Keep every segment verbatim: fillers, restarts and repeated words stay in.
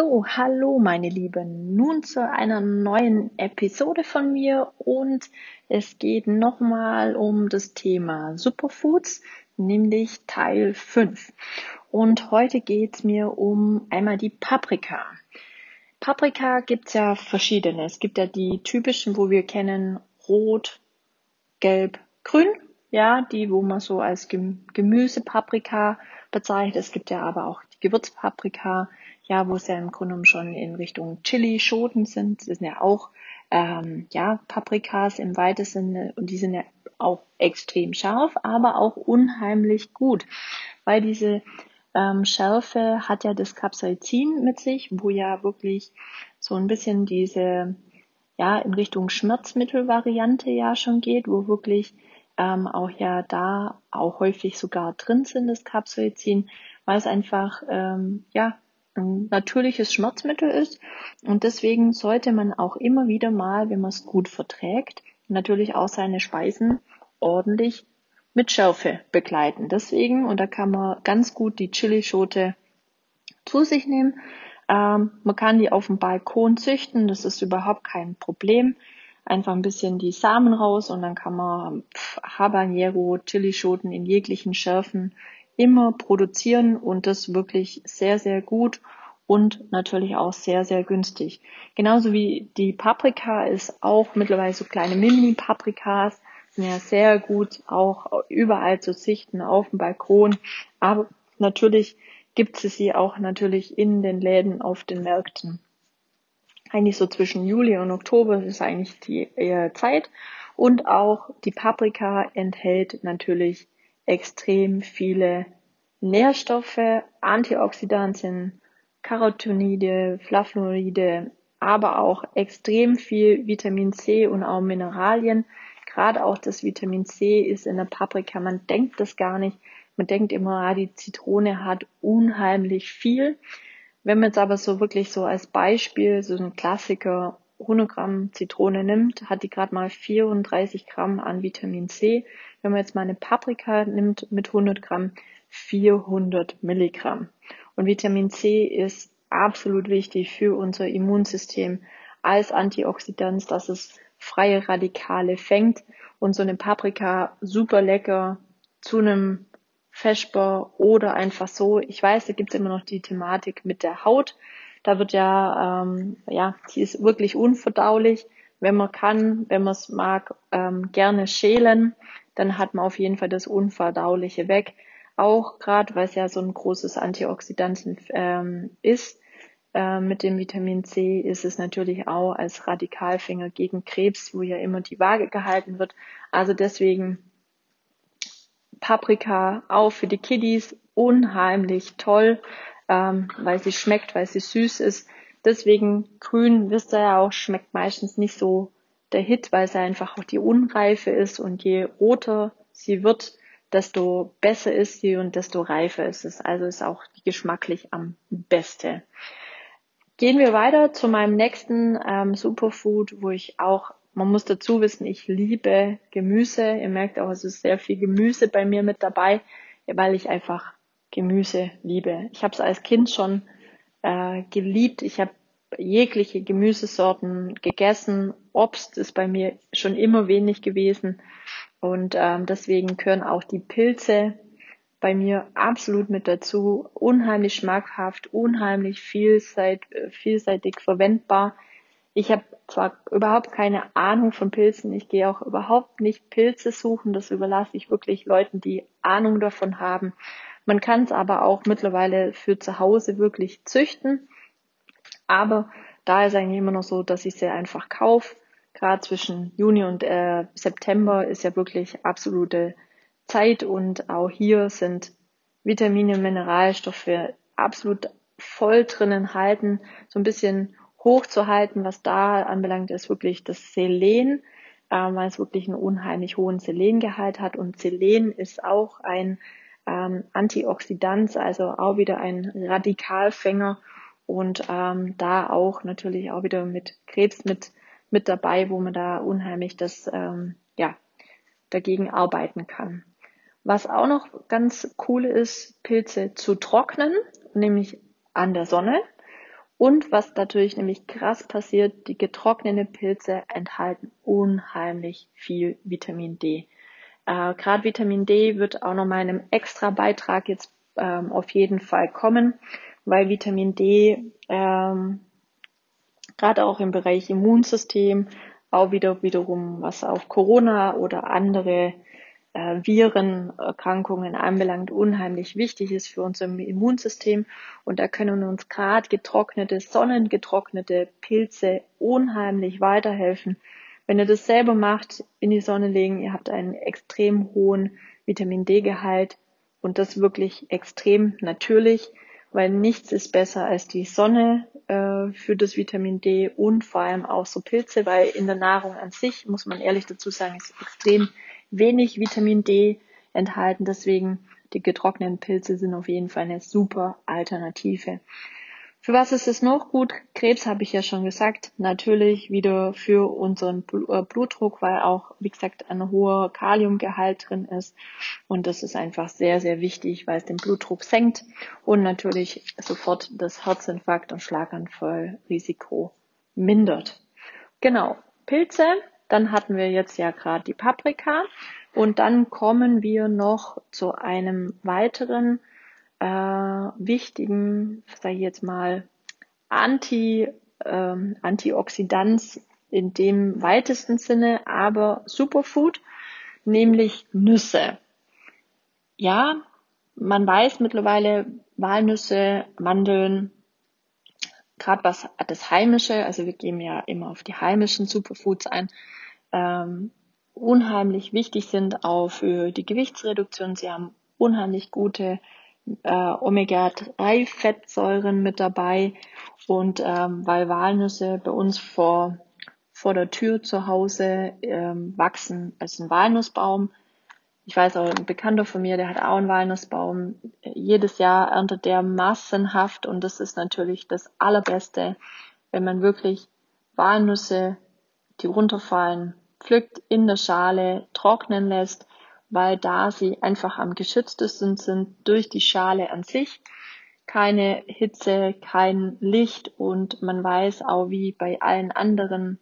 So, hallo meine Lieben, nun zu einer neuen Episode von mir und es geht nochmal um das Thema Superfoods, nämlich Teil fünf. Und heute geht es mir um einmal die Paprika. Paprika gibt es ja verschiedene. Es gibt ja die typischen, wo wir kennen, rot, gelb, grün. Ja, die, wo man so als Gemüsepaprika bezeichnet. Es gibt ja aber auch die Gewürzpaprika, ja, wo es ja im Grunde schon in Richtung Chili Schoten sind. Das sind ja auch ähm, ja Paprikas im weitesten Sinne und die sind ja auch extrem scharf, aber auch unheimlich gut, weil diese ähm, Schärfe hat ja das Capsaicin mit sich, wo ja wirklich so ein bisschen diese ja in Richtung Schmerzmittelvariante ja schon geht, wo wirklich Ähm, auch ja da auch häufig sogar drin sind, das Capsaicin, weil es einfach ähm, ja ein natürliches Schmerzmittel ist und deswegen sollte man auch immer wieder mal, wenn man es gut verträgt, natürlich auch seine Speisen ordentlich mit Schärfe begleiten. Deswegen, und da kann man ganz gut die Chilischote zu sich nehmen. Ähm, man kann die auf dem Balkon züchten, das ist überhaupt kein Problem. Einfach ein bisschen die Samen raus und dann kann man pff, Habanero, Chilischoten in jeglichen Schärfen immer produzieren und das wirklich sehr, sehr gut und natürlich auch sehr, sehr günstig. Genauso wie die Paprika ist auch mittlerweile so kleine Mini-Paprikas, sind ja sehr gut auch überall zu sichten, auf dem Balkon, aber natürlich gibt es sie auch natürlich in den Läden, auf den Märkten. Eigentlich so zwischen Juli und Oktober ist eigentlich die äh, Zeit. Und auch die Paprika enthält natürlich extrem viele Nährstoffe, Antioxidantien, Carotinoide, Flavonoide, aber auch extrem viel Vitamin C und auch Mineralien. Gerade auch das Vitamin C ist in der Paprika, man denkt das gar nicht. Man denkt immer, die Zitrone hat unheimlich viel. Wenn man jetzt aber so wirklich so als Beispiel so einen Klassiker hundert Gramm Zitrone nimmt, hat die gerade mal vierunddreißig Gramm an Vitamin C. Wenn man jetzt mal eine Paprika nimmt mit hundert Gramm, vierhundert Milligramm. Und Vitamin C ist absolut wichtig für unser Immunsystem als Antioxidant, dass es freie Radikale fängt und so eine Paprika super lecker zu einem Feschbar oder einfach so. Ich weiß, da gibt's immer noch die Thematik mit der Haut. Da wird ja, ähm, ja, die ist wirklich unverdaulich. Wenn man kann, wenn man es mag, ähm, gerne schälen, dann hat man auf jeden Fall das Unverdauliche weg. Auch gerade, weil es ja so ein großes Antioxidant ähm, ist, äh, mit dem Vitamin C ist es natürlich auch als Radikalfänger gegen Krebs, wo ja immer die Waage gehalten wird. Also deswegen Paprika, auch für die Kiddies, unheimlich toll, ähm, weil sie schmeckt, weil sie süß ist. Deswegen grün, wisst ihr ja auch, schmeckt meistens nicht so der Hit, weil sie einfach auch die Unreife ist und je roter sie wird, desto besser ist sie und desto reifer ist es. Also ist auch geschmacklich am beste. Gehen wir weiter zu meinem nächsten ähm, Superfood, wo ich auch Man muss dazu wissen, ich liebe Gemüse. Ihr merkt auch, es ist sehr viel Gemüse bei mir mit dabei, weil ich einfach Gemüse liebe. Ich habe es als Kind schon äh, geliebt. Ich habe jegliche Gemüsesorten gegessen. Obst ist bei mir schon immer wenig gewesen. Und ähm, deswegen gehören auch die Pilze bei mir absolut mit dazu. Unheimlich schmackhaft, unheimlich vielseit, vielseitig verwendbar. Ich habe zwar überhaupt keine Ahnung von Pilzen, ich gehe auch überhaupt nicht Pilze suchen, das überlasse ich wirklich Leuten, die Ahnung davon haben. Man kann es aber auch mittlerweile für zu Hause wirklich züchten, aber da ist eigentlich immer noch so, dass ich sie einfach kaufe. Gerade zwischen Juni und äh, September ist ja wirklich absolute Zeit und auch hier sind Vitamine, Mineralstoffe absolut voll drin enthalten, so ein bisschen hochzuhalten, was da anbelangt, ist wirklich das Selen, äh, weil es wirklich einen unheimlich hohen Selengehalt hat. Und Selen ist auch ein ähm, Antioxidant, also auch wieder ein Radikalfänger und ähm, da auch natürlich auch wieder mit Krebs mit mit dabei, wo man da unheimlich das ähm, ja dagegen arbeiten kann. Was auch noch ganz cool ist, Pilze zu trocknen, nämlich an der Sonne. Und was natürlich nämlich krass passiert, die getrockneten Pilze enthalten unheimlich viel Vitamin D. Äh, Gerade Vitamin D wird auch noch mal in einem extra Beitrag jetzt ähm, auf jeden Fall kommen, weil Vitamin D ähm, gerade auch im Bereich Immunsystem auch wieder wiederum was auf Corona oder andere äh, Virenerkrankungen anbelangt, unheimlich wichtig ist für unser Immunsystem. Und da können uns gerade getrocknete, sonnengetrocknete Pilze unheimlich weiterhelfen. Wenn ihr das selber macht, in die Sonne legen, ihr habt einen extrem hohen Vitamin-D-Gehalt und das wirklich extrem natürlich, weil nichts ist besser als die Sonne äh, für das Vitamin D und vor allem auch so Pilze, weil in der Nahrung an sich, muss man ehrlich dazu sagen, ist extrem wenig Vitamin D enthalten. Deswegen die getrockneten Pilze sind auf jeden Fall eine super Alternative. Für was ist es noch gut? Krebs habe ich ja schon gesagt, natürlich wieder für unseren Blutdruck, weil auch, wie gesagt, ein hoher Kaliumgehalt drin ist. Und das ist einfach sehr, sehr wichtig, weil es den Blutdruck senkt und natürlich sofort das Herzinfarkt- und Schlaganfallrisiko mindert. Genau, Pilze, dann hatten wir jetzt ja gerade die Paprika. Und dann kommen wir noch zu einem weiteren äh, wichtigen, sage ich jetzt mal, Anti, ähm, Antioxidanz in dem weitesten Sinne, aber Superfood, nämlich Nüsse. Ja, man weiß mittlerweile, Walnüsse, Mandeln, gerade was das Heimische, also wir gehen ja immer auf die heimischen Superfoods ein, ähm, unheimlich wichtig sind auch für die Gewichtsreduktion. Sie haben unheimlich gute Omega drei Fettsäuren mit dabei und ähm, weil Walnüsse bei uns vor vor der Tür zu Hause ähm, wachsen, also ein Walnussbaum. Ich weiß auch, ein Bekannter von mir, der hat auch einen Walnussbaum. Jedes Jahr erntet der massenhaft und das ist natürlich das Allerbeste, wenn man wirklich Walnüsse, die runterfallen, pflückt, in der Schale trocknen lässt, weil da sie einfach am geschütztesten sind durch die Schale an sich. Keine Hitze, kein Licht und man weiß auch wie bei allen anderen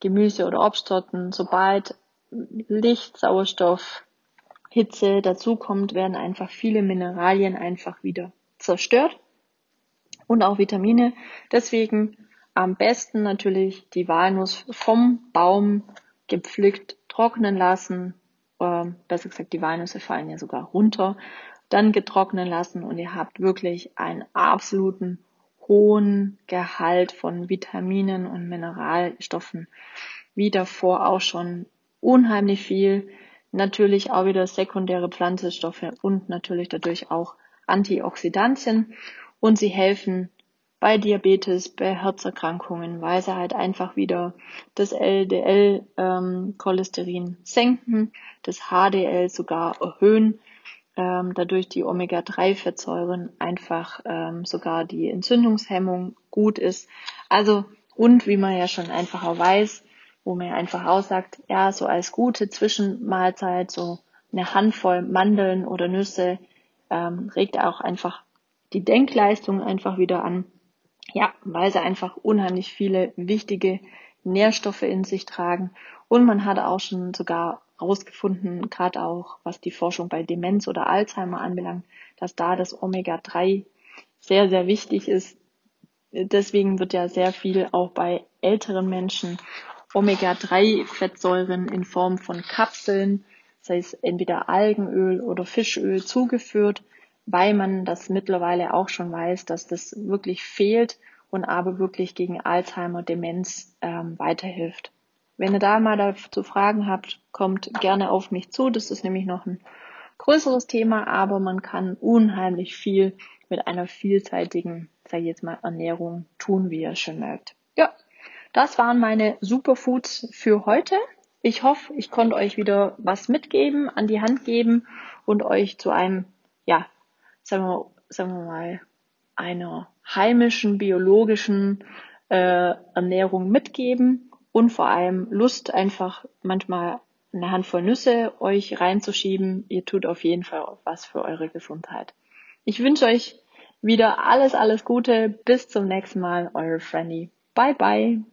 Gemüse- oder Obstsorten, sobald Licht, Sauerstoff, Hitze dazukommt, werden einfach viele Mineralien einfach wieder zerstört und auch Vitamine. Deswegen am besten natürlich die Walnuss vom Baum gepflückt trocknen lassen. Oder besser gesagt, die Walnüsse fallen ja sogar runter, dann getrocknen lassen und ihr habt wirklich einen absoluten hohen Gehalt von Vitaminen und Mineralstoffen, wie davor auch schon unheimlich viel, natürlich auch wieder sekundäre Pflanzenstoffe und natürlich dadurch auch Antioxidantien und sie helfen bei Diabetes, bei Herzerkrankungen, weil sie halt einfach wieder das L D L-Cholesterin ähm, senken, das H D L sogar erhöhen, ähm, dadurch die Omega drei Fettsäuren einfach ähm, sogar die Entzündungshemmung gut ist. Also und wie man ja schon einfach auch weiß, wo man ja einfach auch sagt, ja, so als gute Zwischenmahlzeit, so eine Handvoll Mandeln oder Nüsse ähm, regt auch einfach die Denkleistung einfach wieder an. Ja, weil sie einfach unheimlich viele wichtige Nährstoffe in sich tragen. Und man hat auch schon sogar herausgefunden, gerade auch was die Forschung bei Demenz oder Alzheimer anbelangt, dass da das Omega drei sehr, sehr wichtig ist. Deswegen wird ja sehr viel auch bei älteren Menschen Omega drei Fettsäuren in Form von Kapseln, das heißt entweder Algenöl oder Fischöl, zugeführt, weil man das mittlerweile auch schon weiß, dass das wirklich fehlt und aber wirklich gegen Alzheimer, Demenz ähm, weiterhilft. Wenn ihr da mal dazu Fragen habt, kommt gerne auf mich zu. Das ist nämlich noch ein größeres Thema, aber man kann unheimlich viel mit einer vielseitigen, sage ich jetzt mal, Ernährung tun, wie ihr schon merkt. Ja, das waren meine Superfoods für heute. Ich hoffe, ich konnte euch wieder was mitgeben, an die Hand geben und euch zu einem, ja, Sagen wir, sagen wir mal, einer heimischen, biologischen äh, Ernährung mitgeben und vor allem Lust, einfach manchmal eine Handvoll Nüsse euch reinzuschieben. Ihr tut auf jeden Fall was für eure Gesundheit. Ich wünsche euch wieder alles, alles Gute. Bis zum nächsten Mal, eure Franny. Bye, bye.